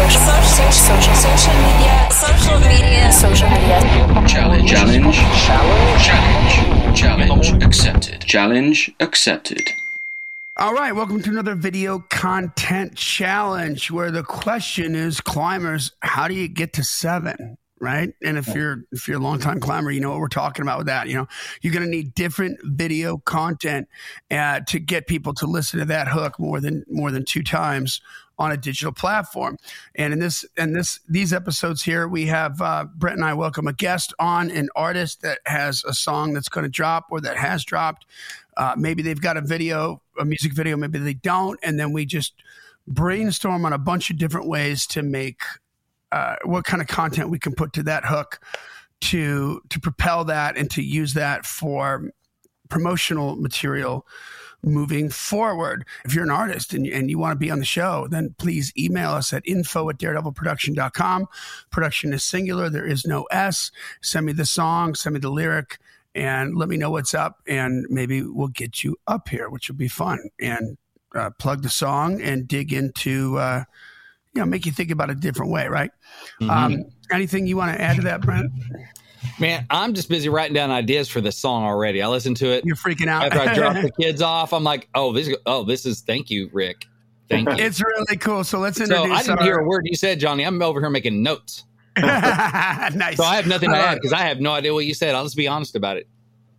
Social media. Challenge accepted. All right, welcome to another video content challenge where the question is, climbers, how do you get to 7? Right? And if you're a longtime climber, you know what we're talking about with that. You know, you're going to need different video content to get people to listen to that hook more than 2 times on a digital platform. And in these episodes here, we have Brett and I welcome a guest on, an artist that has a song that's going to drop or that has dropped. Maybe they've got a music video, maybe they don't. And then we just brainstorm on a bunch of different ways to make what kind of content we can put to that hook to propel that and to use that for promotional material moving forward. If you're an artist and you want to be on the show, then please email us at info@daredevilproduction.com. Production is singular. There is no S. Send me the song, send me the lyric, and let me know what's up. And maybe we'll get you up here, which will be fun. And plug the song and dig into... make you think about it a different way, right? Mm-hmm. Anything you want to add to that, Brent? Man, I'm just busy writing down ideas for this song already. I listened to it. You're freaking out. After I drop the kids off, I'm like, this is, thank you, Rick. Thank you. It's really cool. So let's introduce I didn't hear a word you said, Johnny. I'm over here making notes. Nice. So I have nothing to add because I have no idea what you said. I'll just be honest about it.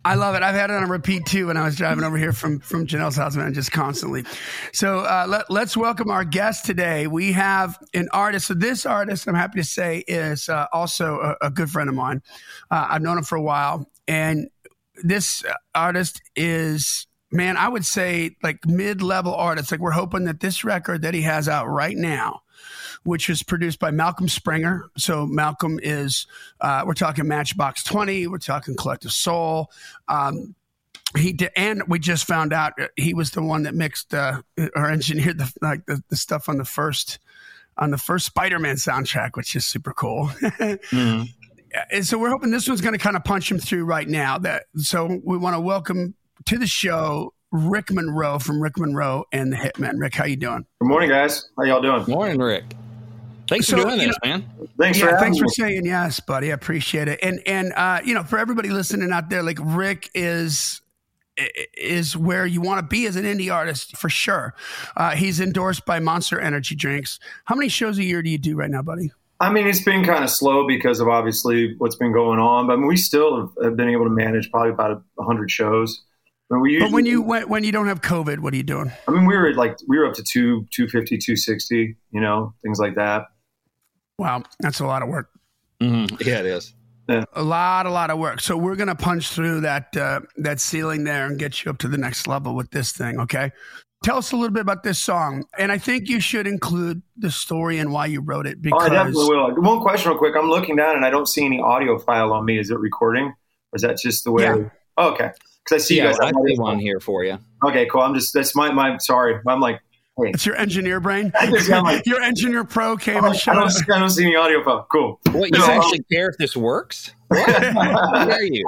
I love it. I've had it on repeat, too, when I was driving over here from Janelle's house, man, just constantly. So let's welcome our guest today. We have an artist. So this artist, I'm happy to say, is also a good friend of mine. I've known him for a while. And this artist is, man, I would say like mid-level artist. Like we're hoping that this record that he has out right now, which was produced by Malcolm Springer. So Malcolm is, we're talking Matchbox 20. We're talking Collective Soul. And we just found out he was the one that mixed or engineered the stuff on the first Spider-Man soundtrack, which is super cool. Mm-hmm. And so we're hoping this one's going to kind of punch him through right now. So we want to welcome to the show Rick Monroe from Rick Monroe and the Hitmen. Rick, how you doing? Good morning, guys. How y'all doing? Morning, Rick. Thanks for doing this, man. Thanks for saying yes, buddy. I appreciate it. And for everybody listening out there, like Rick is where you want to be as an indie artist for sure. He's endorsed by Monster Energy Drinks. How many shows a year do you do right now, buddy? I mean, it's been kind of slow because of obviously what's been going on, but I mean, we still have been able to manage probably about 100 shows. But when you don't have COVID, what are you doing? I mean, we were up to 250, 260, things like that. Wow, that's a lot of work. Mm-hmm. Yeah, it is. Yeah. A lot of work. So we're gonna punch through that ceiling there and get you up to the next level with this thing. Okay, tell us a little bit about this song, and I think you should include the story and why you wrote it. Because I definitely will. One question, real quick. I'm looking down and I don't see any audio file on me. Is it recording, or is that just the way? Yeah. Oh, okay. Because I see you guys. I have one here for you. Okay, cool. That's my sorry. I'm like, wait. It's your engineer brain. Your engineer pro came and showed us. I don't see any audio file. Cool. What, you actually care if this works? What? How dare you?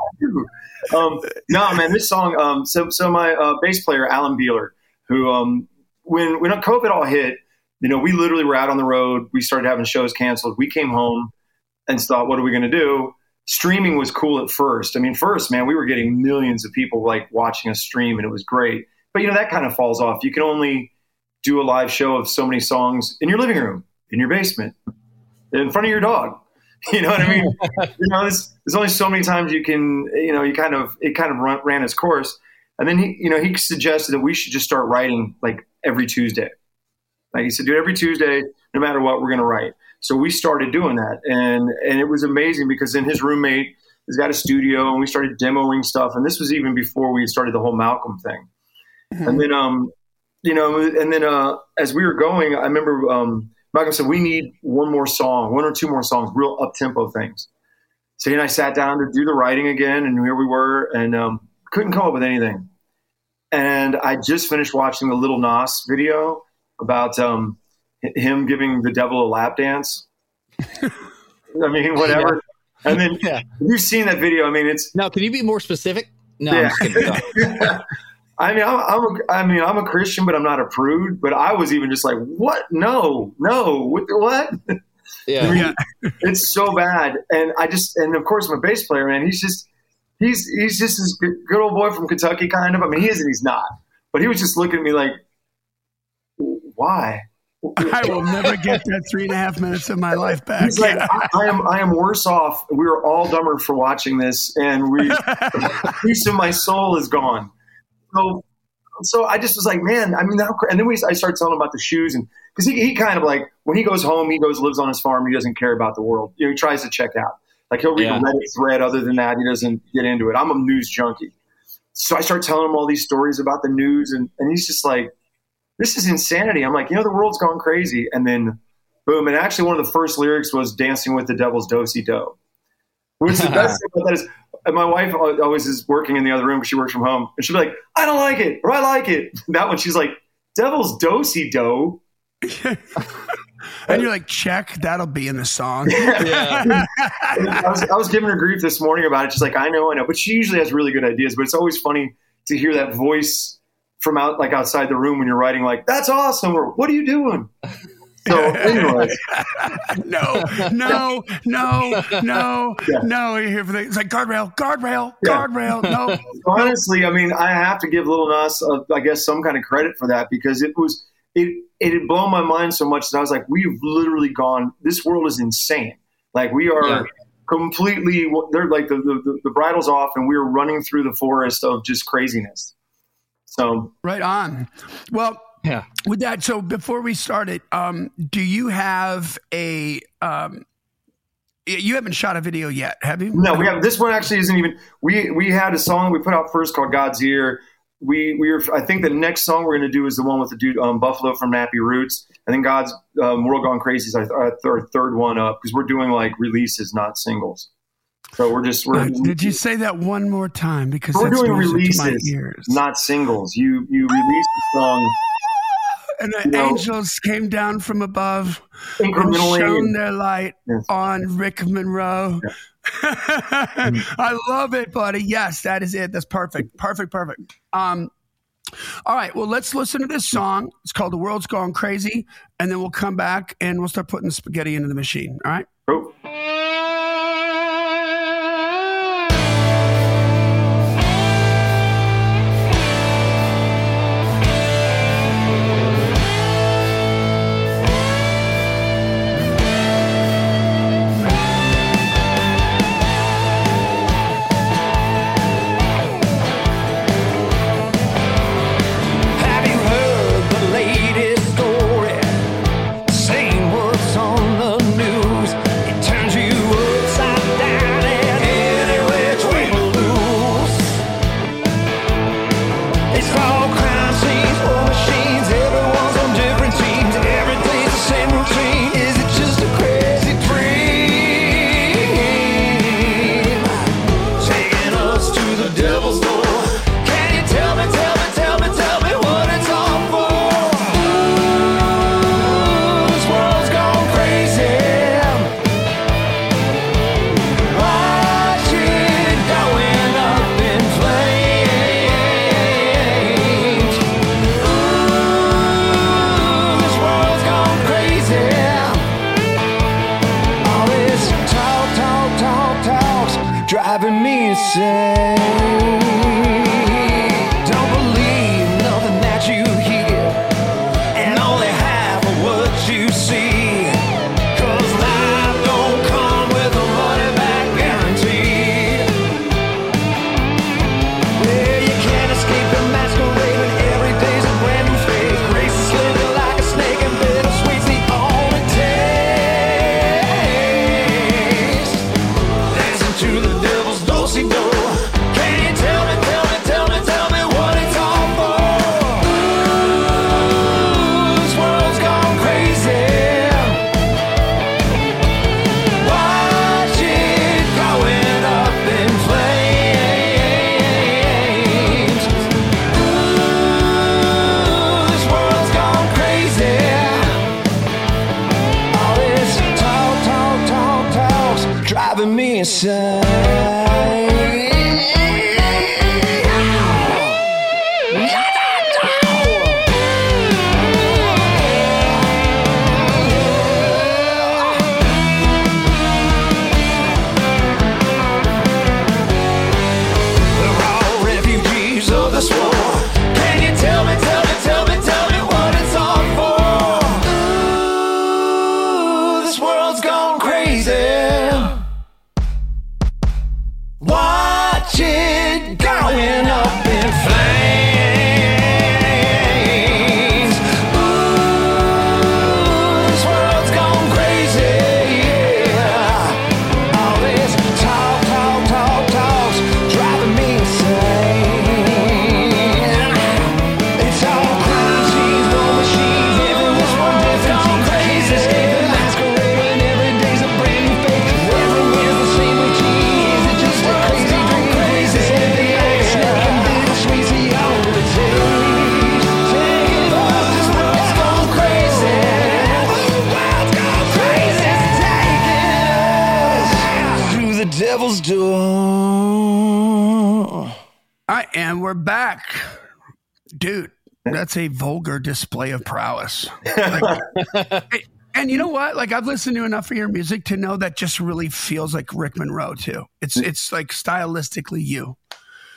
No, man, this song, so my bass player, Alan Bieler, who when COVID all hit, we literally were out on the road. We started having shows canceled. We came home and thought, what are we going to do? Streaming was cool at first. I mean, man, we were getting millions of people like watching us stream and it was great. But, that kind of falls off. You can only do a live show of so many songs in your living room, in your basement, in front of your dog. You know what I mean? There's only so many times you can, it kind of ran its course. And then he suggested that we should just start writing like every Tuesday. Like he said, dude, every Tuesday, no matter what, we're going to write. So we started doing that, and it was amazing because then his roommate has got a studio, and we started demoing stuff. And this was even before we started the whole Malcolm thing. Mm-hmm. And then, as we were going, I remember Malcolm said, we need one or two more songs, real up-tempo things. So he and I sat down to do the writing again, and here we were, and couldn't come up with anything. And I just finished watching the Lil Nas video about him giving the devil a lap dance. I mean, whatever. Yeah. And then you've seen that video. I mean, it's... Now, can you be more specific? No, yeah. I'm just kidding. I'm a Christian, but I'm not a prude. But I was even just like, what? No, what? Yeah, it's so bad. And of course, my bass player, man, he's just this good old boy from Kentucky, kind of. I mean, he is and he's not, but he was just looking at me like, why? I will never get that 3.5 minutes of my life back. He's like, I am worse off. We were all dumber for watching this, and the piece of my soul is gone. So I just was like, man, I mean, and then I started telling him about the shoes, and because he kind of like, when he goes home, he goes lives on his farm. He doesn't care about the world. You know, he tries to check out. Like he'll read a Reddit thread. Other than that, he doesn't get into it. I'm a news junkie, so I start telling him all these stories about the news, and he's just like, this is insanity. I'm like, you know, the world's gone crazy. And then, boom. And actually, one of the first lyrics was "Dancing with the Devil's Do-Si-Do." Which the best thing about that is, and my wife always is working in the other room because she works from home. And she'll be like, I don't like it, or I like it. That one, she's like, Devil's Do-Si-Do. And you're like, check, that'll be in the song. Yeah. I was giving her grief this morning about it. She's like, I know. But she usually has really good ideas. But it's always funny to hear that voice from outside the room when you're writing, like, that's awesome, or what are you doing? So anyways. No. You're here for it's like guardrail. No. Honestly, I mean, I have to give Lil Nas, I guess, some kind of credit for that, because it had blown my mind so much that I was like, we've literally gone, this world is insane. Like we are completely, they're like the bridle's off and we're running through the forest of just craziness. So right on. Well, yeah. With that, so before we started, do you have you haven't shot a video yet, have you? No, we have. This one actually isn't even. We had a song we put out first called God's Ear. I think the next song we're going to do is the one with the dude Buffalo from Nappy Roots, and then God's World Gone Crazy is our third one up, because we're doing like releases, not singles. So did you say that one more time? Because we're doing releases, not singles. You release the song, and angels came down from above and shone their light on Rick Monroe. Yeah. I love it, buddy. Yes, that is it. That's perfect. Perfect. All right. Well, let's listen to this song. It's called "The World's Gone Crazy," and then we'll come back and we'll start putting the spaghetti into the machine. All right. Cool. Inside. devil's duel. And we're back. Dude, that's a vulgar display of prowess. Like, and you know what? Like, I've listened to enough of your music to know that just really feels like Rick Monroe, too. It's like stylistically you,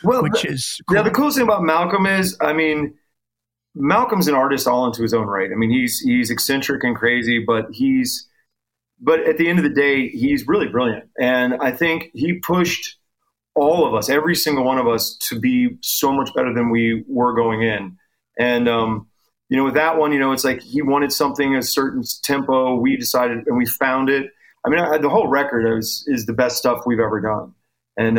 well, which is cool. Yeah, the coolest thing about Malcolm is, I mean, Malcolm's an artist all into his own right. I mean, he's eccentric and crazy, but at the end of the day, he's really brilliant. And I think he pushed all of us, every single one of us, to be so much better than we were going in. And, you know, with that one, you know, it's like he wanted something, a certain tempo. We decided and we found it. I mean, the whole record is the best stuff we've ever done. And,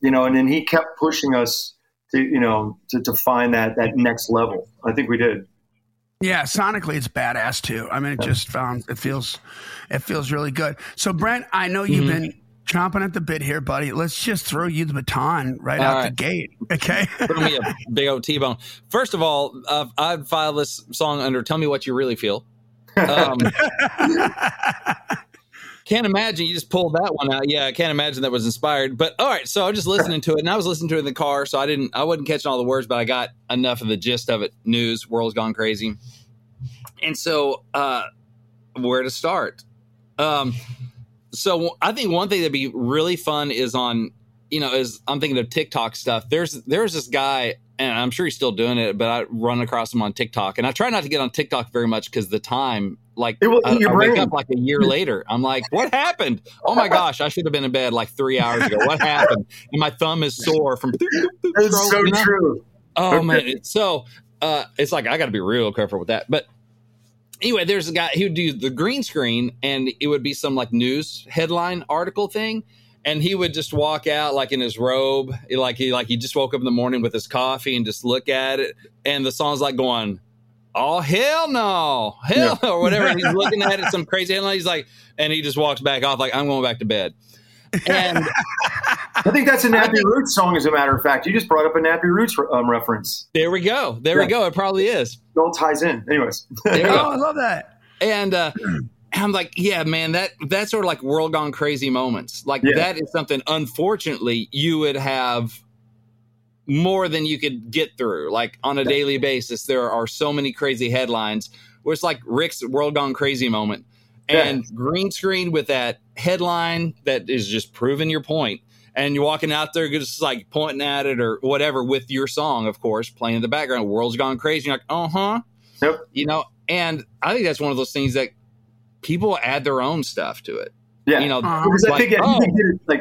you know, and then he kept pushing us to, you know, to find that next level. I think we did. Yeah, sonically it's badass too. I mean, it just found it feels really good. So Brent, I know you've been chomping at the bit here, buddy. Let's just throw you the baton right out the gate, okay? Throw me a big old T-bone. First of all, I'd file this song under "Tell Me What You Really Feel." Can't imagine you just pulled that one out. Yeah, I can't imagine that was inspired. But all right, so I was just listening to it, and I was listening to it in the car, so I wasn't catching all the words, but I got enough of the gist of it. News, world's gone crazy, and so where to start? So I think one thing that'd be really fun is I'm thinking of TikTok stuff. There's this guy, and I'm sure he's still doing it, but I run across him on TikTok, and I try not to get on TikTok very much because the time, like, it will I wake up like a year later. I'm like, what happened? Oh my gosh, I should have been in bed like 3 hours ago. What happened? And my thumb is sore from. That's so true. Oh man, so it's like I got to be real careful with that, but. Anyway, there's a guy who would do the green screen, and it would be some like news headline article thing, and he would just walk out like in his robe, like he just woke up in the morning with his coffee and just look at it, and the song's like going, "Oh hell no," or whatever. And he's looking at it, some crazy headline. He's like, and he just walks back off like, "I'm going back to bed." And I think that's a Nappy Roots song, as a matter of fact. You just brought up a Nappy Roots reference. There we go. There we go. It probably is. It all ties in. Anyways. Oh, I love that. And I'm like, yeah, man, that's sort of like world gone crazy moments. Like that is something, unfortunately, you would have more than you could get through. Like on a daily basis, there are so many crazy headlines where it's like Rick's world gone crazy moment. And green screen with that headline that is just proving your point. And you're walking out there just like pointing at it or whatever with your song, of course, playing in the background. World's gone crazy. You're like, Yep. You know, and I think that's one of those things that people add their own stuff to it. Yeah. You know, because I think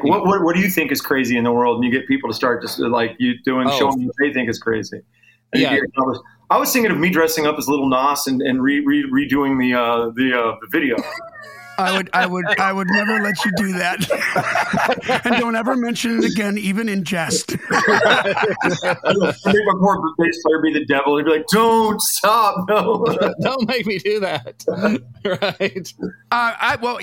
what do you think is crazy in the world? And you get people to start just like you doing, showing what they think is crazy. And I was thinking of me dressing up as Lil Nas and redoing the video. I would never let you do that, and don't ever mention it again, even in jest. My poor bass player be the devil. He'd be like, "Don't stop, no, don't make me do that." Right?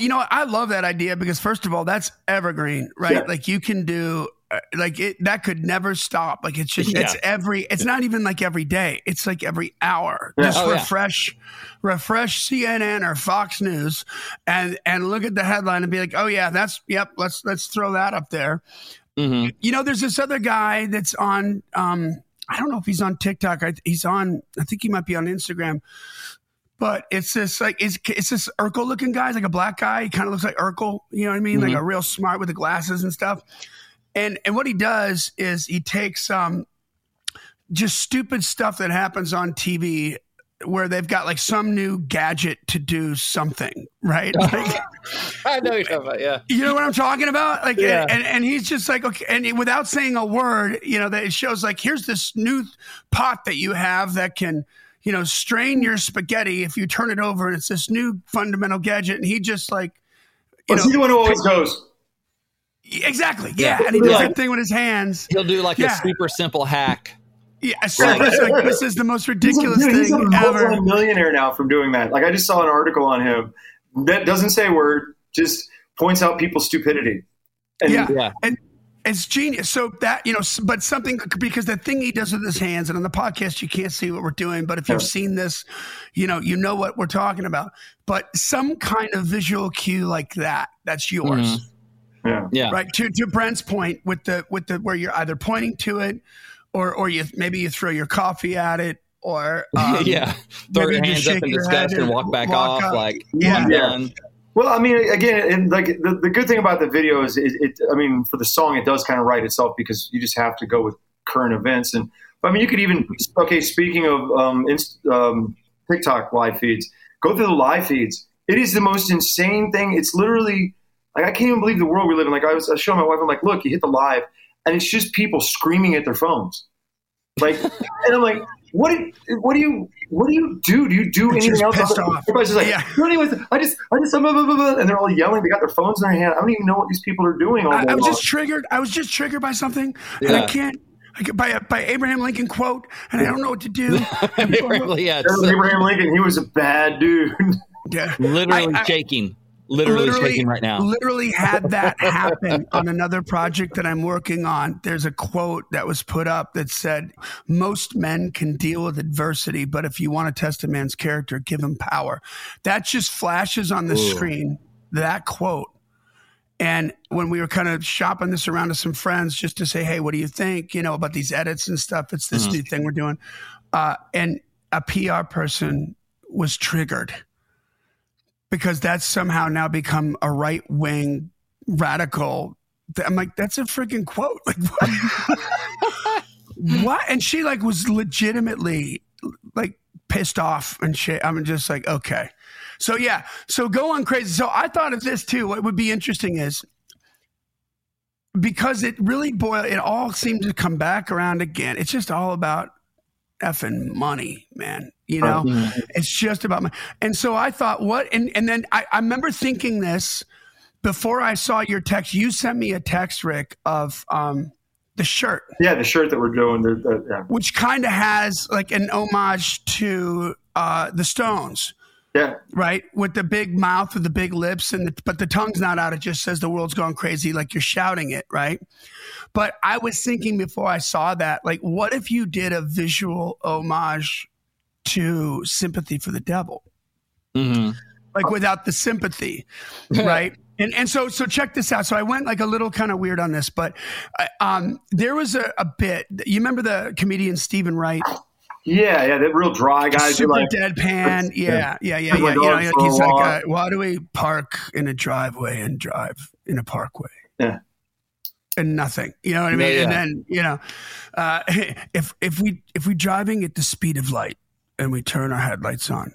You know, I love that idea because first of all, that's evergreen, right? Yeah. Like you can do. Like it, that could never stop. Like it's just, it's not even like every day. It's like every hour. Just refresh CNN or Fox News and look at the headline and be like, let's throw that up there. Mm-hmm. You know, there's this other guy that's on, I don't know if he's on TikTok. I think he might be on Instagram, but it's this like, it's this Urkel looking guy. It's like a black guy. He kind of looks like Urkel. You know what I mean? Mm-hmm. Like a real smart with the glasses and stuff. And what he does is he takes just stupid stuff that happens on TV where they've got like some new gadget to do something, right? Like, I know what you're talking about, yeah. You know what I'm talking about? Like, and he's just like, okay, and without saying a word, you know, that it shows like, here's this new pot that you have that can, you know, strain your spaghetti if you turn it over, and it's this new fundamental gadget. And he just like, he's the one who always goes. Exactly. Yeah. And he does that thing with his hands. He'll do like a super simple hack. Yeah. Like, this is the most ridiculous thing ever. He's a millionaire now from doing that. Like I just saw an article on him that doesn't say a word, just points out people's stupidity. And, and it's genius. So that, you know, but something, because the thing he does with his hands, and on the podcast, you can't see what we're doing, but if you've seen this, you know what we're talking about, but some kind of visual cue like that, that's yours. Mm-hmm. Yeah. Right. To Brent's point, with the where you're either pointing to it, or you maybe you throw your coffee at it, or throw your hands up in disgust and walk off. Up. Like I'm done. Well, I mean, again, and like the good thing about the video is it. I mean, for the song, it does kind of write itself because you just have to go with current events. And I mean, you could even speaking of TikTok live feeds, go through the live feeds. It is the most insane thing. It's literally. Like, I can't even believe the world we live in. Like, I was showing my wife, I'm like, look, you hit the live, and it's just people screaming at their phones. Like, and I'm like, what do you do? Do you do anything else? Everybody's just like, and they're all yelling. They got their phones in their hand. I don't even know what these people are doing. I was just triggered by something, and by Abraham Lincoln quote, and I don't know what to do. Abraham Lincoln, he was a bad dude. Yeah. Literally shaking. Literally shaking right now. Literally had that happen on another project that I'm working on. There's a quote that was put up that said, most men can deal with adversity, but if you want to test a man's character, give him power. That just flashes on the screen, that quote. And when we were kind of shopping this around to some friends just to say, hey, what do you think, about these edits and stuff? It's this new thing we're doing. And a PR person was triggered. Because that's somehow now become a right-wing radical. I'm like, that's a freaking quote. Like, what? What? And she was legitimately pissed off and shit. I'm just like, okay. So yeah. So go on crazy. So I thought of this too. What would be interesting is because it really it all seemed to come back around again. It's just all about effing money, man. It's just about money. And so I thought, what? And then I remember thinking this before I saw your text. You sent me a text, Rick, of the shirt. Yeah, the shirt that we're doing. Which kind of has an homage to the Stones. Yeah. Right? With the big mouth, with the big lips, but the tongue's not out. It just says the world's gone crazy, like you're shouting it, right? But I was thinking before I saw that, what if you did a visual homage to Sympathy for the Devil? Mm-hmm. Without the sympathy, right? And so check this out. So I went a little kind of weird on this, but there was a bit. You remember the comedian Stephen Wright? Yeah, that real dry guy. Super deadpan. Yeah. He's like, why do we park in a driveway and drive in a parkway? Yeah. And nothing. You know what I mean? Yeah. And then, if we're driving at the speed of light and we turn our headlights on,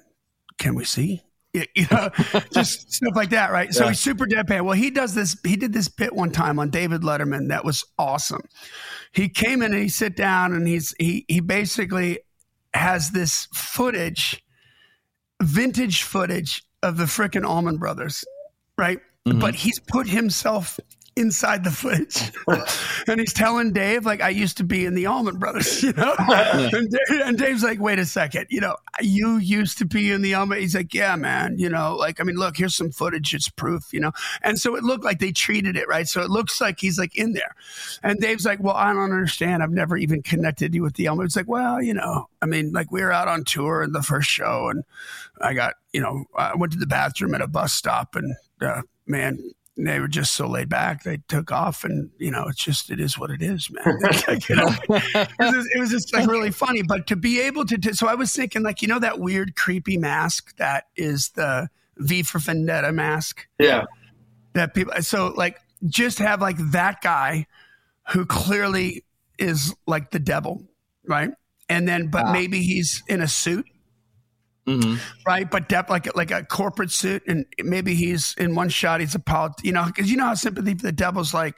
can we see? Just stuff like that, right? Yeah. So he's super deadpan. Well, he did this bit one time on David Letterman that was awesome. He came in and he sat down and he basically has this vintage footage of the frickin' Allman Brothers, right? Mm-hmm. But he's put himself inside the footage. And he's telling Dave, I used to be in the Allman Brothers, Yeah. And Dave's like, wait a second, you used to be in the Allman. He's like, yeah, man, I mean, look, here's some footage. It's proof, And so it looked like they treated it, right? So it looks like he's in there. And Dave's like, well, I don't understand. I've never even connected you with the Allman. It's like, well, I mean, we were out on tour in the first show and I got, I went to the bathroom at a bus stop and they were just so laid back. They took off and, it is what it is, man. It was just really funny, but to be able to, so I was thinking that weird creepy mask that is the V for Vendetta mask. Yeah. That people, so just have that guy who clearly is the devil. Right. And then, but maybe he's in a suit. Mm-hmm. Right, but like a corporate suit, and maybe he's in one shot. He's a because how Sympathy for the Devil's kind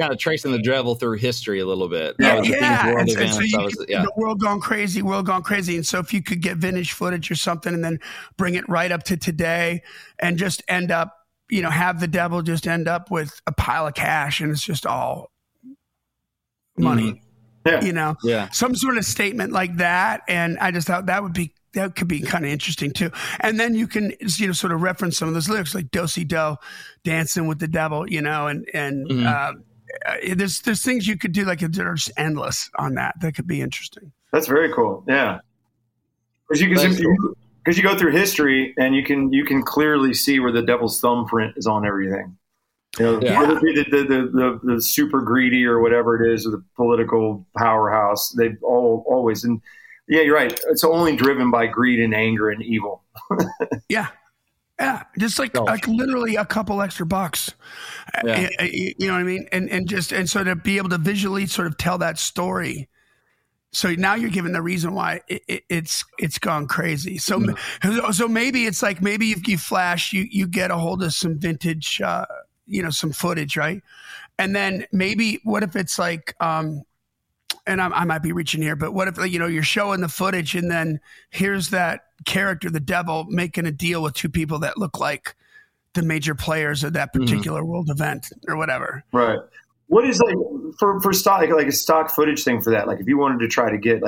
of tracing the devil through history a little bit. The world gone crazy. And so if you could get vintage footage or something, and then bring it right up to today, and just end up, have the devil just end up with a pile of cash, and it's just all money. Mm-hmm. Yeah. Some sort of statement like that. And I just thought that could be kind of interesting too. And then you can, sort of reference some of those lyrics like Do-Si-Do, dancing with the devil, there's things you could do there's endless on that. That could be interesting. That's very cool. Yeah. Because you go through history and you can clearly see where the devil's thumbprint is on everything. You know, the super greedy or whatever it is, or the political powerhouse, they've all always, and yeah, you're right. It's only driven by greed and anger and evil. Yeah. Yeah. Just like literally a couple extra bucks, yeah. You know what I mean? And so to be able to visually sort of tell that story. So now you're given the reason why it's gone crazy. So, yeah. So maybe it's like, maybe if you flash, you get a hold of some vintage, some footage, right? And then maybe what if it's like, and I might be reaching here, but what if, you're showing the footage and then here's that character, the devil, making a deal with two people that look like the major players of that particular world event or whatever. Right. What is for stock, like a stock footage thing for that? Like if you wanted to try to get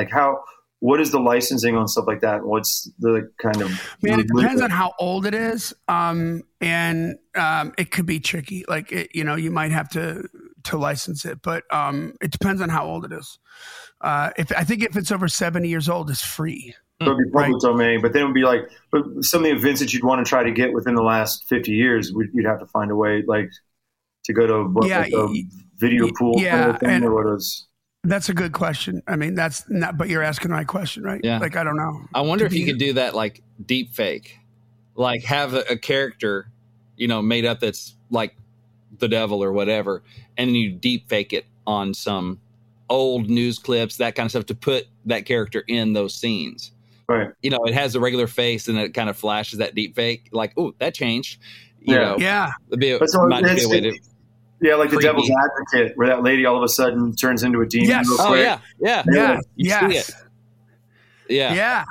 what is the licensing on stuff like that? What's the kind of... Man, it depends on how old it is. And it could be tricky. Like, you might have to license it, but it depends on how old it is. I think if it's over 70 years old, it's free. It would be public domain, but then it would be but some of the events that you'd want to try to get within the last 50 years, you'd have to find a way, to go to a video pool thing or what is. That's a good question. I mean, that's not, but you're asking the right question, right? Yeah. I don't know. I wonder if you could do that, deep fake, have a character, made up that's like the devil or whatever, and then you deep fake it on some old news clips, that kind of stuff, to put that character in those scenes. Right. It has a regular face and it kind of flashes that deep fake, oh, that changed. You know, yeah. It'd be a way to. Yeah, like creepy. The Devil's Advocate, where that lady all of a sudden turns into a demon. Yes. Real quick. Yeah. Yeah.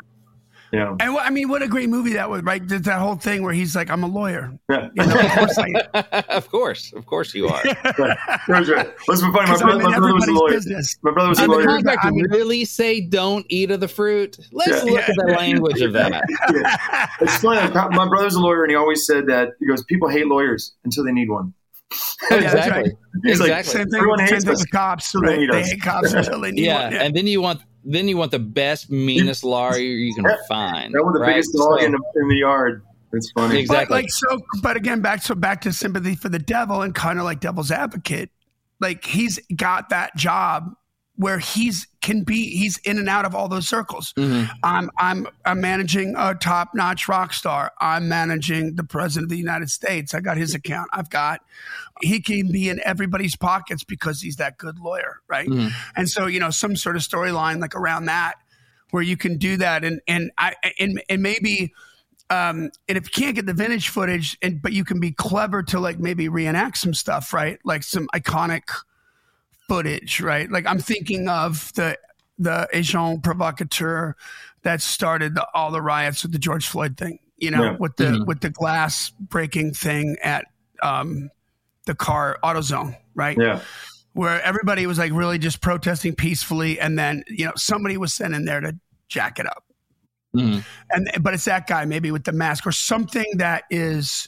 And what a great movie that was, right? That whole thing where he's like, "I'm a lawyer." Yeah. Of course you are. Right. Let's be funny. My brother was a lawyer. Business. My brother was a lawyer. Really say don't eat of the fruit. Let's look at the language of that. Yeah. It's funny. My brother's a lawyer, and he always said that he goes, "People hate lawyers until they need one." Yeah, exactly. That's right. Same thing. Everyone hates the cops. Right? They hate cops until they need one. Yeah, and then you want the best, meanest lawyer you can find. That was the biggest lawyer in the yard. It's funny. Exactly. But again, back to sympathy for the devil and kind of like Devil's Advocate. Like he's got that job where he's in and out of all those circles. Mm-hmm. I'm managing a top-notch rock star. I'm managing the president of the United States. I got his account. He can be in everybody's pockets because he's that good lawyer, right? Mm-hmm. And so, some sort of storyline around that where you can do that. And maybe, and if you can't get the vintage footage, but you can be clever to maybe reenact some stuff, right? Like some iconic footage, right? Like I'm thinking of the agent provocateur that started all the riots with the George Floyd thing, with the glass breaking thing at the car AutoZone, right? Yeah. Where everybody was really just protesting peacefully, and then somebody was sent in there to jack it up, but it's that guy maybe with the mask or something that is.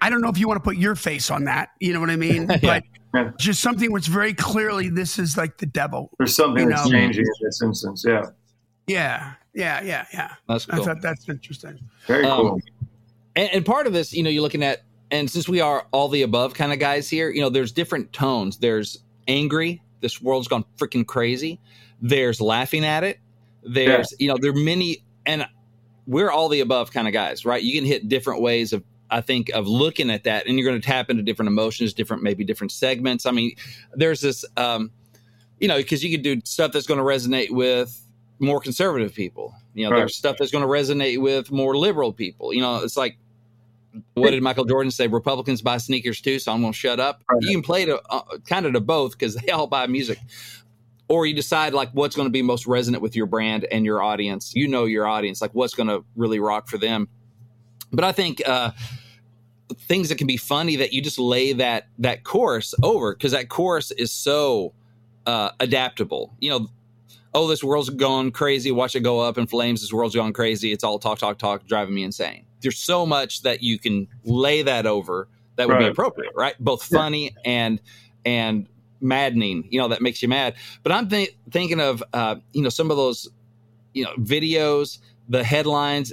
I don't know if you want to put your face on that. You know what I mean? Yeah. But just something which very clearly this is like the devil. There's something that's changing in this instance. Yeah. Yeah. That's cool. I thought that's interesting. Very cool. And part of this, you're looking at, and since we are all the above kind of guys here, there's different tones. There's angry. This world's gone freaking crazy. There's laughing at it. There's, there are many, and we're all the above kind of guys, right? You can hit different ways of looking at that, and you're going to tap into different emotions, different segments. I mean, there's this, because you could do stuff that's going to resonate with more conservative people. Right. There's stuff that's going to resonate with more liberal people. It's like, what did Michael Jordan say? Republicans buy sneakers too, so I'm going to shut up. Right. You can play to both, because they all buy music. Or you decide like what's going to be most resonant with your brand and your audience. Your audience, like what's going to really rock for them. But I think things that can be funny that you just lay that chorus over, because that chorus is so adaptable. This world's gone crazy. Watch it go up in flames. This world's gone crazy. It's all talk, talk, talk, driving me insane. There's so much that you can lay that over that would be appropriate, right? Both funny and maddening, that makes you mad. But I'm thinking of, some of those, videos, the headlines.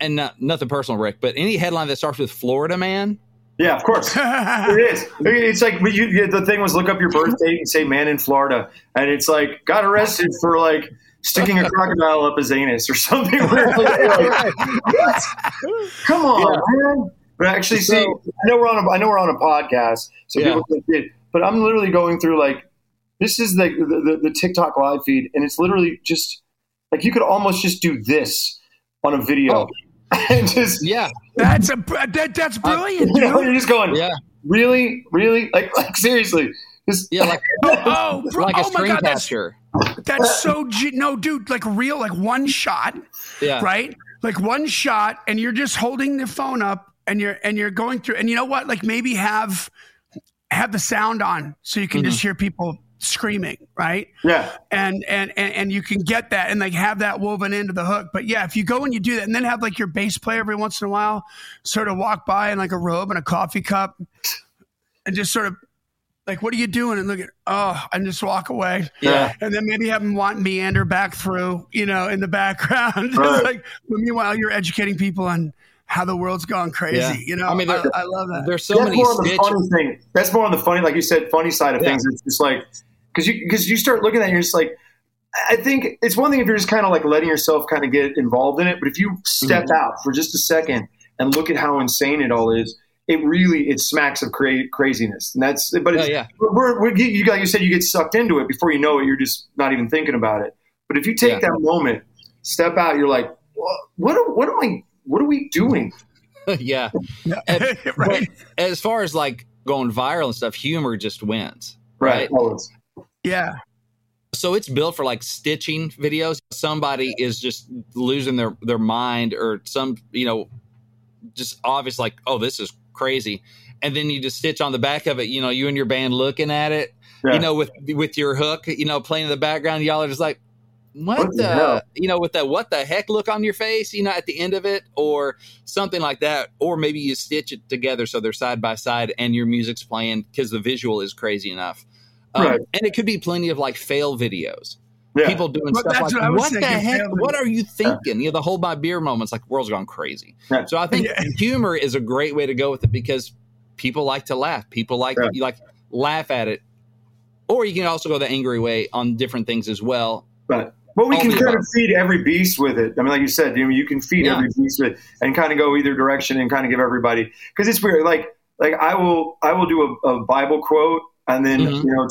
And nothing personal, Rick, but any headline that starts with Florida Man? Yeah, of course. It is. It's like the thing was look up your birthday and say man in Florida. And it's like got arrested for like sticking a crocodile up his anus or something. Like, come on, man. But actually, I know we're on a podcast, so people get it. But I'm literally going through like this is the TikTok live feed, and it's literally just like you could almost just do this on a video. And just that's brilliant. You're just going, really, like seriously, just like a screen capture. That's so real, like one shot, right? Like one shot, and you're just holding the phone up, and you're going through, and you know what? Like maybe have the sound on so you can just hear people screaming, right? Yeah. And you can get that and like have that woven into the hook. But if you go and you do that and then have like your bass player every once in a while sort of walk by in like a robe and a coffee cup and just sort of like, what are you doing? And look at, and just walk away. Yeah. And then maybe have them meander back through, in the background. Right. Like, meanwhile, you're educating people on how the world's gone crazy. Yeah. I love that. There's so that's many stitches. That's more on the funny, like you said, funny side of things. It's just like, Because you start looking at it, you're just like, I think it's one thing if you're just kind of like letting yourself kind of get involved in it, but if you step out for just a second and look at how insane it all is, it smacks of craziness. And that's, but it's, like you said, you get sucked into it before you know it. You're just not even thinking about it. But if you take that moment, step out, you're like, what are we doing? Right. As far as like going viral and stuff, humor just wins, right? Always. Yeah. So it's built for like stitching videos. Somebody is just losing their mind or some, just obvious like, oh, this is crazy. And then you just stitch on the back of it, you and your band looking at it, with your hook, playing in the background. Y'all are just like, what the hell? With that what the heck look on your face, at the end of it or something like that. Or maybe you stitch it together so they're side by side and your music's playing because the visual is crazy enough. Right. And it could be plenty of like fail videos, people doing stuff like, what the heck, what are you thinking? The hold my beer moments, like world's gone crazy. Right. So I think humor is a great way to go with it because people like to laugh. People like, you like laugh at it, or you can also go the angry way on different things as well. Right. But we can kind of feed every beast with it. I mean, like you said, you can feed every beast with it and kind of go either direction and kind of give everybody, because it's weird. Like I will do a Bible quote, and then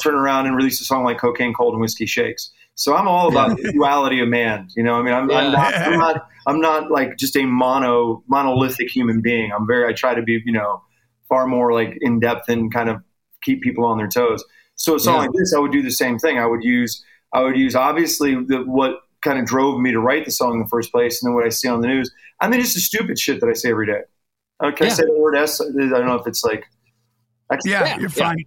turn around and release a song like Cocaine Cold and Whiskey Shakes. So I'm all about the duality of man. You know, I mean, I'm not like just a monolithic human being. I try to be, you know, far more like in depth and kind of keep people on their toes. So a song like this, I would do the same thing. I would use obviously what kind of drove me to write the song in the first place, and then what I see on the news. I mean, it's the stupid shit that I say every day. Okay, I say the word S. I don't know if it's like. You're fine.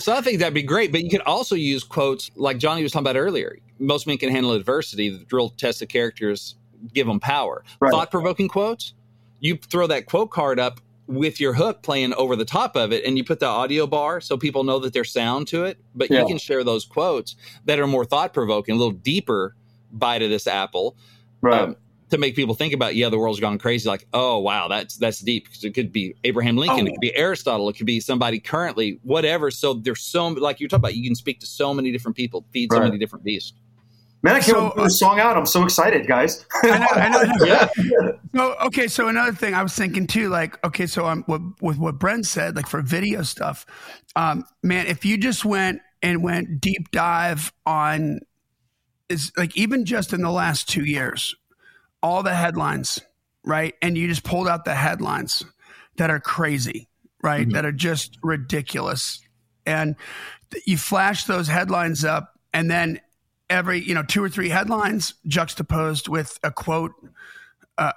So I think that'd be great. But you could also use quotes like Johnny was talking about earlier. Most men can handle adversity. The drill test of characters, give them power. Right. Thought-provoking quotes. You throw that quote card up with your hook playing over the top of it, and you put the audio bar so people know that there's sound to it. But you can share those quotes that are more thought-provoking, a little deeper bite of this apple. Right. To make people think about, the world's gone crazy. Like, oh, wow, that's deep. It could be Abraham Lincoln. It could be Aristotle. It could be somebody currently, whatever. So there's so, like you're talking about, you can speak to so many different people, feed so many different beasts. Man, I can't wait to put this song out. I'm so excited, guys. I know. Yeah. So another thing I was thinking too, like, with what Brent said, like for video stuff, man, if you just went deep dive on, is like even just in the last 2 years, all the headlines, right? And you just pulled out the headlines that are crazy, right? Mm-hmm. That are just ridiculous. And you flash those headlines up, and then every, 2 or 3 headlines juxtaposed with a quote, a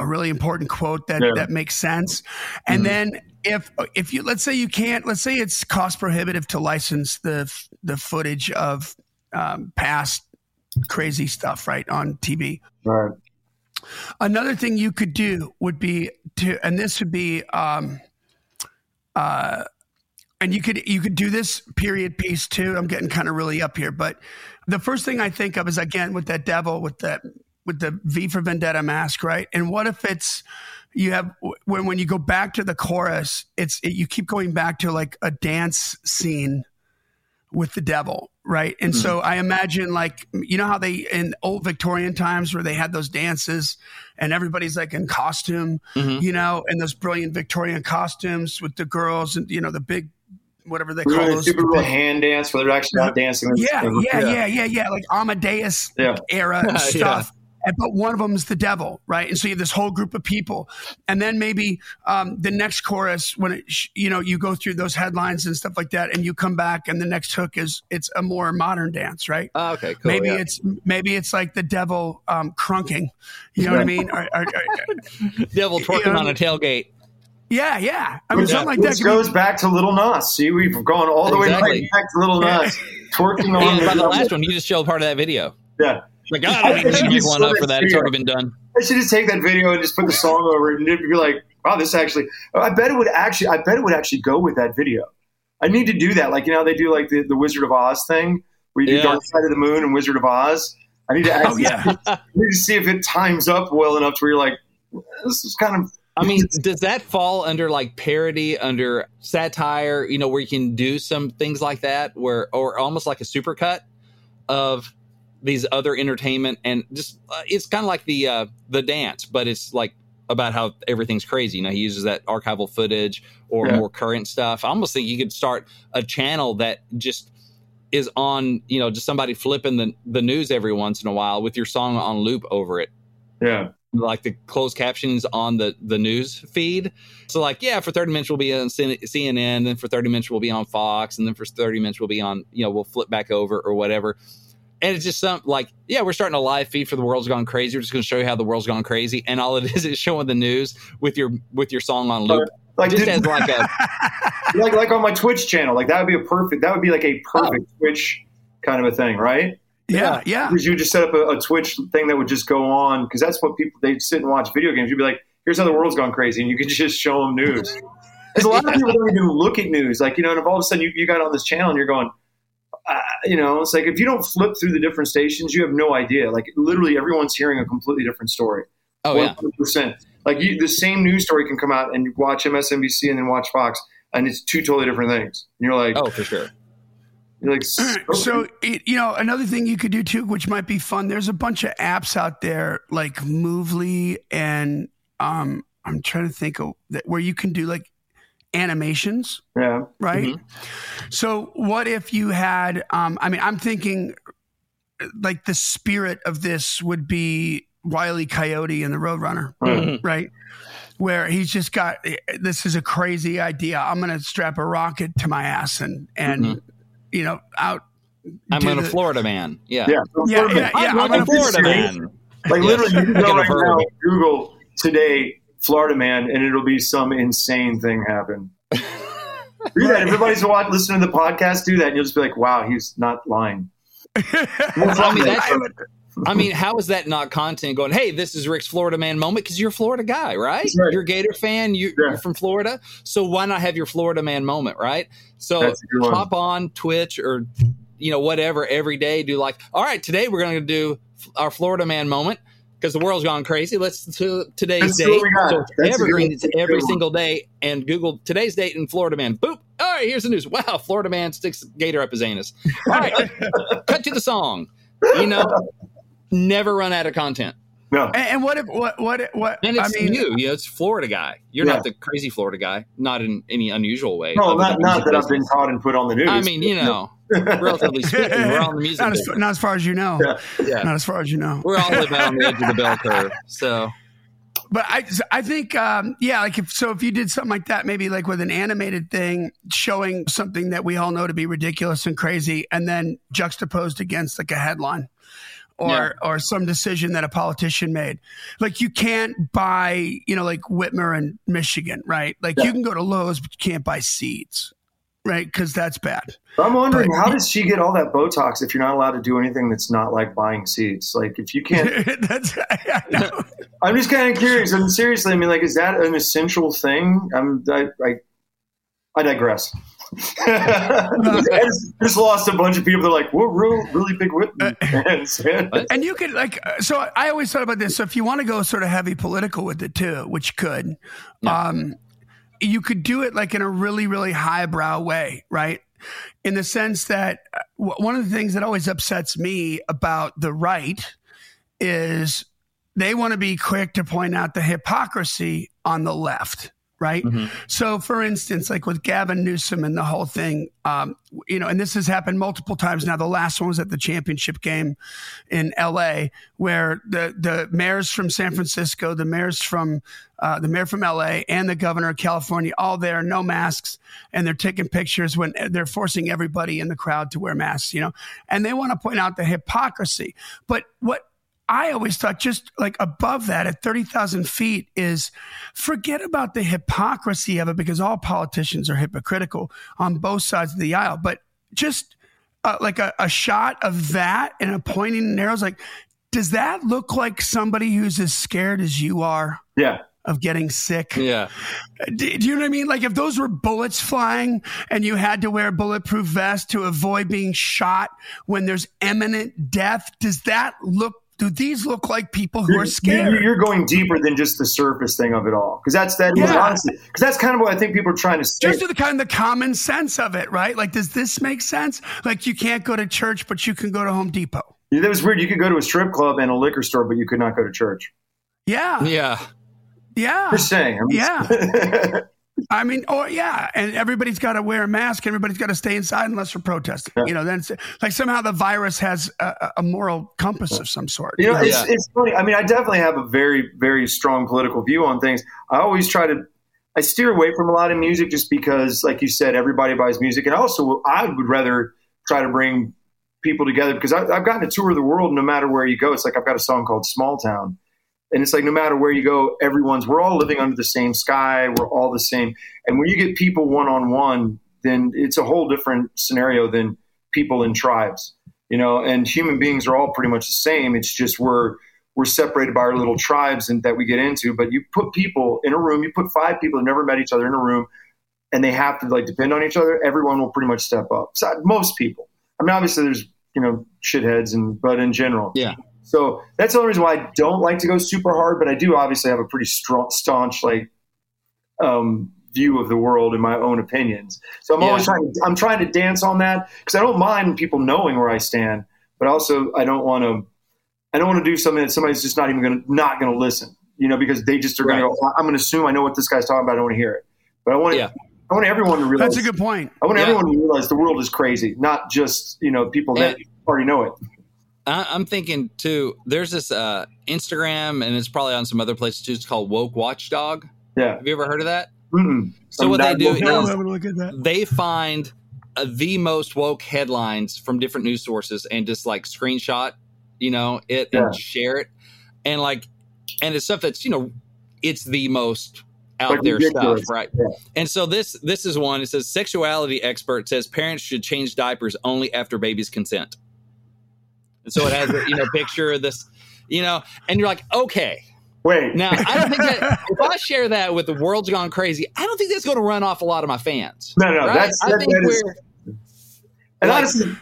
really important quote that makes sense. And then if you, let's say it's cost prohibitive to license the footage of past crazy stuff, right, on TV. Right. Another thing you could do would be to, and this would be, and you could do this period piece too. I'm getting kind of really up here, but the first thing I think of is again with that devil with the V for Vendetta mask, right? And what if it's you have when you go back to the chorus, you keep going back to like a dance scene with the devil. Right. And so I imagine like, you know how they in old Victorian times where they had those dances and everybody's like in costume, and those brilliant Victorian costumes with the girls and, the big, whatever they call those. Super real hand dance where they're actually not dancing. Yeah. Like Amadeus era stuff. Yeah. But one of them is the devil, right? And so you have this whole group of people. And then maybe the next chorus, when you go through those headlines and stuff like that, and you come back and the next hook is it's a more modern dance, right? Oh, okay, cool. Maybe it's like the devil crunking. You know what I mean? Or devil twerking on a tailgate. Yeah. I mean, something like that. This goes back to Lil Nas. See, we've gone all the way back to Lil Nas. Twerking on the last one, you just showed part of that video. Yeah. Like, I don't even need one up for that. It's already been done. I should just take that video and just put the song over it, and it'd be like, wow, this actually. I bet it would actually go with that video. I need to do that. Like, they do like the Wizard of Oz thing where you do Dark Side of the Moon and Wizard of Oz. I need to see if it times up well enough to where you're like, this is kind of. I mean, does that fall under like parody, under satire? Where you can do some things like that, or almost like a supercut of these other entertainment and just it's kind of like the dance, but it's like about how everything's crazy. He uses that archival footage or more current stuff. I almost think you could start a channel that just is on, just somebody flipping the news every once in a while with your song on loop over it. Yeah. Like the closed captions on the news feed. So like, for 30 minutes we'll be on CNN, then for 30 minutes we'll be on Fox. And then for 30 minutes we'll be on, we'll flip back over or whatever. And it's just something like, we're starting a live feed for The World's Gone Crazy. We're just going to show you how the world's gone crazy, and all it is showing the news with your song on loop. Like just as like a like on my Twitch channel, like that would be like a perfect Twitch kind of a thing, right? Yeah. Because you just set up a Twitch thing that would just go on because that's what people they'd sit and watch video games. You'd be like, here's how the world's gone crazy, and you could just show them news. Because a lot of people don't even look at news, like and if all of a sudden you got on this channel and you're going. It's like if you don't flip through the different stations, you have no idea. Like literally, everyone's hearing a completely different story. Oh 100%. Like the same news story can come out and you watch MSNBC and then watch Fox, and it's two totally different things. And you're like, oh, for sure. You're like, so another thing you could do too, which might be fun. There's a bunch of apps out there like Movely and I'm trying to think of where you can do like animations. Yeah. Right. Mm-hmm. So what if you had, I mean, I'm thinking like the spirit of this would be Wile E. Coyote and the Roadrunner, mm-hmm. right? Where he's just got, this is a crazy idea. I'm going to strap a rocket to my ass and mm-hmm. you know, out. I'm going to Florida man. Yeah. Yeah. I'm going to Florida man. Like literally, you can go right now, Google today, Florida man, and it'll be some insane thing happen. Do that. Everybody's watching, listening to the podcast, do that, and you'll just be like, wow, he's not lying. I mean, how is that not content going, hey, this is Rick's Florida man moment? Because you're a Florida guy, right? Right. You're a Gator fan. You're from Florida. So why not have your Florida man moment, right? So hop on Twitch or, you know, whatever, every day. Do like, all right, today we're going to do our Florida man moment because the world's gone crazy. Let's do today's date. So it's evergreen. It's every single day. And Google today's date in Florida man. Boop. All right, here's the news. Wow, Florida man sticks gator up his anus. All right, cut to the song. You know, never run out of content. No. And what? And it's you. You know, it's Florida guy. You're not the crazy Florida guy. Not in any unusual way. No, not that I've been caught and put on the news. I mean, you know, relatively speaking, we're on the music. Not as far as you know. Yeah. Not as far as you know. We're all about on the edge of the bell curve. So, but I think, like if you did something like that, maybe like with an animated thing showing something that we all know to be ridiculous and crazy, and then juxtaposed against like a headline. Or some decision that a politician made. Like you can't buy, you know, like Whitmer in Michigan, right? Like you can go to Lowe's, but you can't buy seeds, right? Because that's bad. I'm wondering, how does she get all that Botox if you're not allowed to do anything that's not like buying seeds? Like if you can't... I'm just kind of curious. I mean, seriously, I mean, like, is that an essential thing? I digress. Just lost a bunch of people. They're like, we're really big Whitman fans. And you could like, so I always thought about this. So if you want to go sort of heavy political with it too, which you could, you could do it like in a really, really highbrow way, right? In the sense that one of the things that always upsets me about the right is they want to be quick to point out the hypocrisy on the left. Right. Mm-hmm. So, for instance, like with Gavin Newsom and the whole thing, you know, and this has happened multiple times now. The last one was at the championship game in L.A., where the mayors from San Francisco, the mayor from L.A. and the governor of California, all there, no masks. And they're taking pictures when they're forcing everybody in the crowd to wear masks, you know, and they want to point out the hypocrisy. But what I always thought, just like above that at 30,000 feet, is forget about the hypocrisy of it, because all politicians are hypocritical on both sides of the aisle. But just like a shot of that and a pointing arrows, like, does that look like somebody who's as scared as you are? Yeah. Of getting sick. Yeah. Do you know what I mean? Like if those were bullets flying and you had to wear a bulletproof vest to avoid being shot when there's imminent death, does that look? Do these look like people who are scared? You're going deeper than just the surface thing of it all, because that's kind of what I think people are trying to say. Just to the kind of the common sense of it, right? Like, does this make sense? Like, you can't go to church, but you can go to Home Depot. Yeah, that was weird. You could go to a strip club and a liquor store, but you could not go to church. Yeah, yeah, yeah. Just saying. Yeah. I mean, and everybody's got to wear a mask. Everybody's got to stay inside unless we're protesting. Yeah. You know, then it's like somehow the virus has a moral compass of some sort. You know, it's funny. I mean, I definitely have a very, very strong political view on things. I always try to – I steer away from a lot of music just because, like you said, everybody buys music. And also I would rather try to bring people together, because I've gotten a tour of the world no matter where you go. It's like I've got a song called Small Town. And it's like, no matter where you go, we're all living under the same sky. We're all the same. And when you get people one-on-one, then it's a whole different scenario than people in tribes, you know, and human beings are all pretty much the same. It's just, we're separated by our little tribes and that we get into, but you put people in a room, you put five people who've never met each other in a room and they have to like depend on each other. Everyone will pretty much step up. So most people, I mean, obviously there's, you know, shitheads but in general, yeah. So that's the only reason why I don't like to go super hard, but I do obviously have a pretty staunch like view of the world in my own opinions. So I'm always trying to dance on that, because I don't mind people knowing where I stand, but also I don't want to do something that somebody's just not even going to listen, you know, because they just are going to go, I'm going to assume I know what this guy's talking about. I don't want to hear it, but I want to I want everyone to realize. That's a good point. I want everyone to realize the world is crazy, not just, you know, people that already know it. I'm thinking too, there's this Instagram, and it's probably on some other places too. It's called Woke Watchdog. Yeah. Have you ever heard of that? Mm-mm. So what they do is they find the most woke headlines from different news sources and just like screenshot, you know, it and share it. And like, and it's stuff that's, you know, it's the most out like there ridiculous stuff, right? Yeah. And so this is one. It says sexuality expert says parents should change diapers only after baby's consent. And so it has a picture of this, and you're like, okay. Wait. Now, I don't think that if I share that with the world's gone crazy, I don't think that's going to run off a lot of my fans. No, right? I think the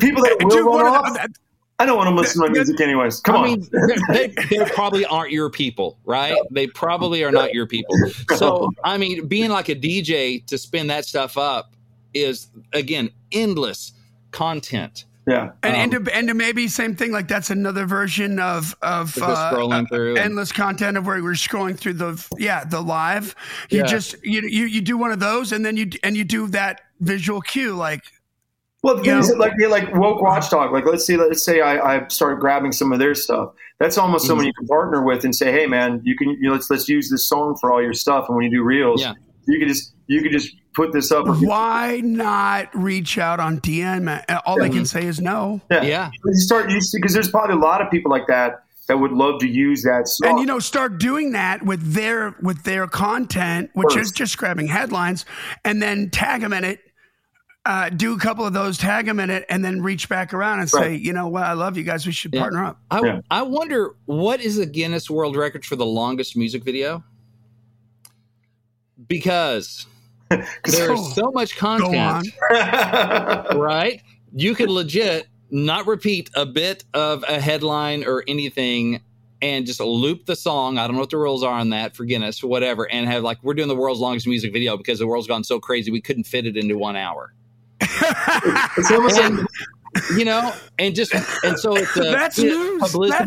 people that will run off, I don't want to listen to my music anyways. Come on. I mean, they probably aren't your people, right? No. They probably are not your people. So, I mean, being like a DJ to spin that stuff up is, again, endless content. Yeah, and to maybe same thing, like that's another version of endless content of where we're scrolling through the live. You do one of those and then you do that visual cue like. Well, the thing is like Woke Watchdog. Like let's say I start grabbing some of their stuff. That's almost someone you can partner with and say, hey man, you can let's use this song for all your stuff. And when you do reels, you could just put this up. Why not reach out on DM? All they can say is no. Yeah. Because there's probably a lot of people like that that would love to use that song. And start doing that with their content, which is just grabbing headlines, and then tag them in it. Do a couple of those, tag them in it, and then reach back around and say, I love you guys. We should partner up. I wonder what is the Guinness World Record for the longest music video, because there's so much content, right? You could legit not repeat a bit of a headline or anything and just loop the song. I don't know what the rules are on that for Guinness or whatever. And have we're doing the world's longest music video because the world's gone so crazy. We couldn't fit it into 1 hour. It's publicity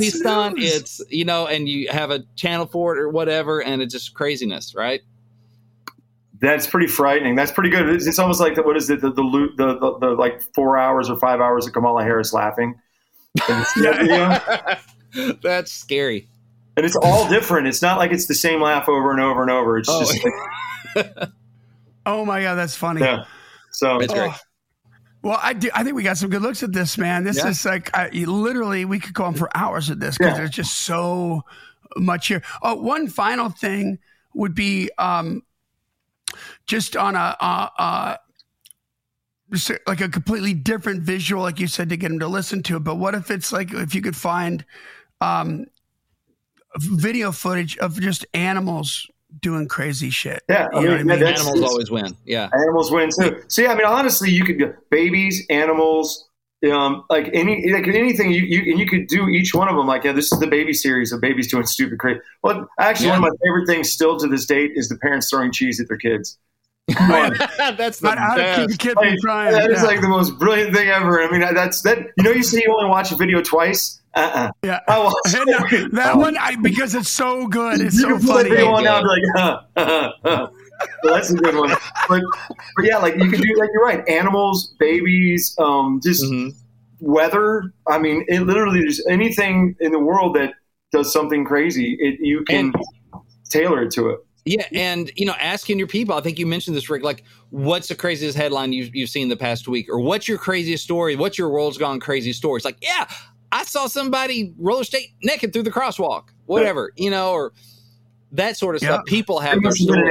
stunt. It's, and you have a channel for it or whatever. And it's just craziness, right? That's pretty frightening. That's pretty good. It's almost like what is it? The like 4 hours or 5 hours of Kamala Harris laughing. That's scary. And it's all different. It's not like it's the same laugh over and over and over. It's just. Oh my God, that's funny. Yeah. So it's great. Well, I think we got some good looks at this, man. This is like literally we could go on for hours at this because there's just so much here. Oh, one final thing would be. Just on a completely different visual, like you said, to get them to listen to it. But what if it's like, if you could find video footage of just animals doing crazy shit. Yeah. Animals always win. Yeah. Animals win too. So honestly, you could do babies, animals, anything you could do each one of them. Like, this is the baby series of babies doing stupid crazy. Well, actually, one of my favorite things still to this date is the parents throwing cheese at their kids. That's not how to keep a kid from crying. That is like the most brilliant thing ever. I mean, that's that. You say you only watch a video twice. Yeah. Because it's so good. It's so funny. So that's a good one. But yeah, like you can do, like you're right, animals, babies, just weather. I mean, it literally there's anything in the world that does something crazy. You can tailor it to it. Yeah, and asking your people. I think you mentioned this, Rick. Like, what's the craziest headline you've seen the past week, or what's your craziest story? What's your world's gone crazy story? It's like, I saw somebody roller skate naked through the crosswalk, whatever, or. That sort of stuff. People have their stories.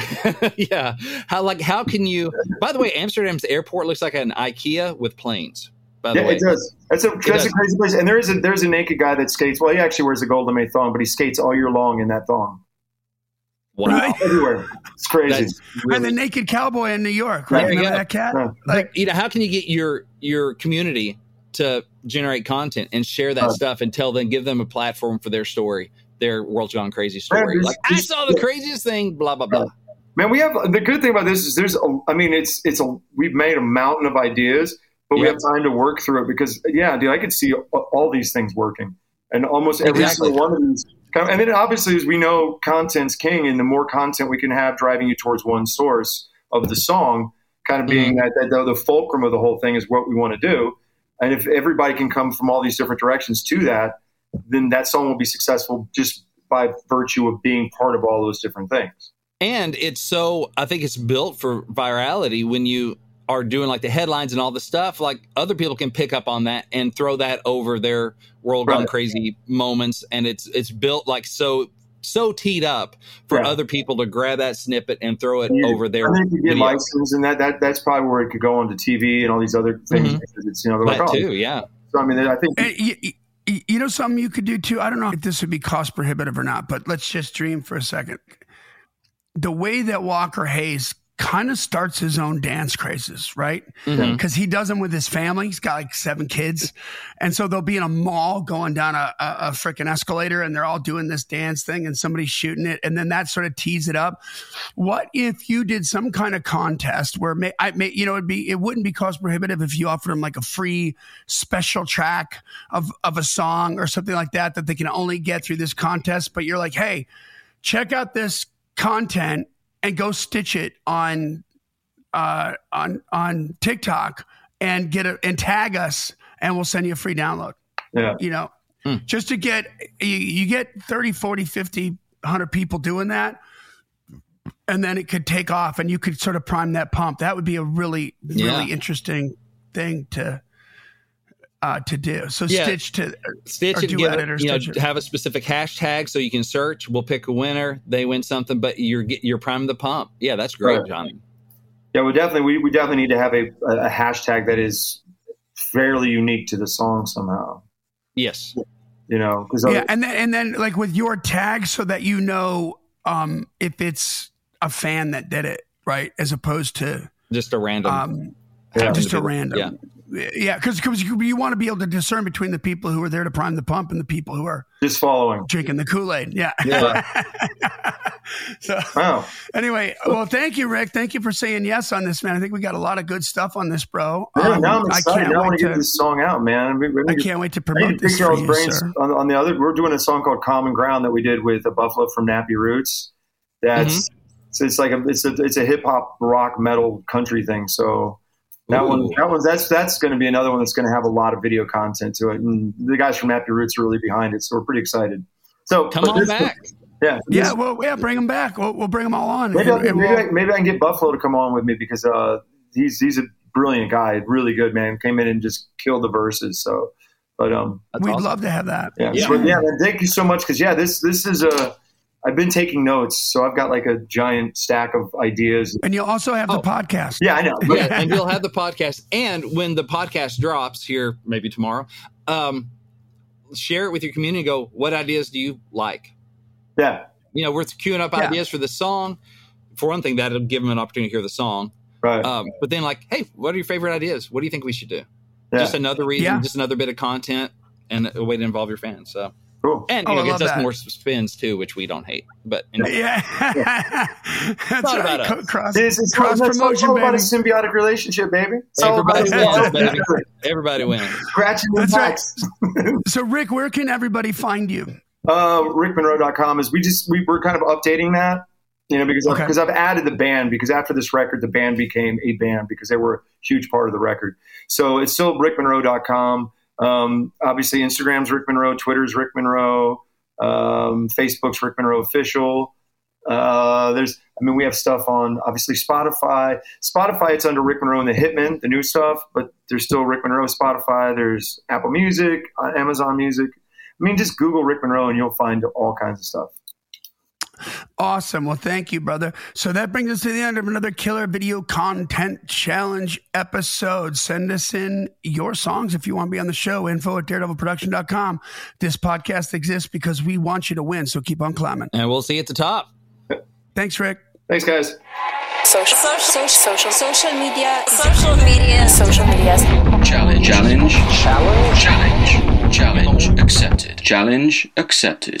How can you? By the way, Amsterdam's airport looks like an IKEA with planes. By the way, it does. That's a crazy place. And there's a naked guy that skates. Well, he actually wears a Golden Maid thong, but he skates all year long in that thong. Wow, right? Everywhere. It's crazy. Really... And the naked cowboy in New York, right? Remember that cat? Yeah. How can you get your community to generate content and share that stuff and tell them, give them a platform for their story? Their world's gone crazy story. Like, I saw the craziest thing, blah, blah, blah. Man, we have the good thing about this is we've made a mountain of ideas, but we have time to work through it because, dude, I could see all these things working. And almost every single one of these And then obviously, as we know, content's king, and the more content we can have driving you towards one source of the song, kind of being that the fulcrum of the whole thing is what we want to do. And if everybody can come from all these different directions to that, then that song will be successful just by virtue of being part of all those different things. And it's so, I think it's built for virality. When you are doing like the headlines and all the stuff, like other people can pick up on that and throw that over their world gone crazy moments. And it's built like so teed up for other people to grab that snippet and throw it over there. I think you get license, and that's probably where it could go onto TV and all these other things. Mm-hmm. It's, you know, they're that like, oh, too, yeah. So I mean, I think you know something you could do too. I don't know if this would be cost prohibitive or not, but let's just dream for a second. The way that Walker Hayes kind of starts his own dance crazes, right? Because he does them with his family. He's got like 7 kids. And so they'll be in a mall going down a freaking escalator, and they're all doing this dance thing, and somebody's shooting it. And then that sort of tees it up. What if you did some kind of contest where it wouldn't be cost prohibitive if you offered them like a free special track of a song or something like that, that they can only get through this contest. But you're like, hey, check out this content and go stitch it on TikTok and and tag us, and we'll send you a free download. Yeah. You know, just to get, you get 30, 40, 50, 100 people doing that, and then it could take off and you could sort of prime that pump. That would be a really, really interesting thing to do. So stitch or do editors, have a specific hashtag so you can search. We'll pick a winner. They win something, but you're priming the pump. Yeah, that's great, Johnny. Yeah, we definitely need to have a hashtag that is fairly unique to the song somehow. Yes, you know. And then like with your tag, so that you know if it's a fan that did it, right, as opposed to just a random, Yeah. Yeah, because you want to be able to discern between the people who are there to prime the pump and the people who are just following, drinking the Kool-Aid. Yeah. So anyway, well, thank you, Rick. Thank you for saying yes on this, man. I think we got a lot of good stuff on this, bro. I want to get this song out, man. I can't wait to promote this for you, sir. On the other, we're doing a song called "Common Ground" that we did with Buffalo from Nappy Roots. That's it's a hip hop, rock, metal, country thing. So. That's going to be another one that's going to have a lot of video content to it, and the guys from Nappy Roots are really behind it, so we're pretty excited. So come on back, bring them back. We'll bring them all on. Maybe I can get Buffalo to come on with me because he's a brilliant guy, really good man. Came in and just killed the verses. So, but we'd love to have that. Yeah. So, thank you so much because this is a. I've been taking notes, so I've got like a giant stack of ideas. And you'll also have the podcast. Yeah, I know. Yeah, and you'll have the podcast. And when the podcast drops here, maybe tomorrow, share it with your community and go, what ideas do you like? Yeah. You know, we're queuing up ideas for the song. For one thing, that'll give them an opportunity to hear the song. Right. But then like, hey, what are your favorite ideas? What do you think we should do? Yeah. Just another reason, just another bit of content and a way to involve your fans, so. Cool. And it gets us more spins too, which we don't hate. But that's right. It's cross promotion. It's about a symbiotic relationship, baby. Everybody wins, baby. Everybody wins. Scratching the box. Right. So, Rick, where can everybody find you? RickMonroe.com is we're kind of updating that, you know, because I've added the band because after this record, the band became a band because they were a huge part of the record. So it's still RickMonroe.com. Obviously Instagram's Rick Monroe, Twitter's Rick Monroe, Facebook's Rick Monroe Official. We have stuff on obviously Spotify. Spotify, it's under Rick Monroe and the Hitmen, the new stuff, but there's still Rick Monroe, Spotify. There's Apple Music, Amazon Music. I mean, just Google Rick Monroe and you'll find all kinds of stuff. Awesome. Well, thank you, brother. So that brings us to the end of another Killer Video Content Challenge episode. Send us in your songs if you want to be on the show. info@daredevilproduction.com. This podcast exists because we want you to win, so keep on climbing. And we'll see you at the top. Thanks, Rick. Thanks, guys. Social media. Challenge. Challenge accepted. Challenge accepted.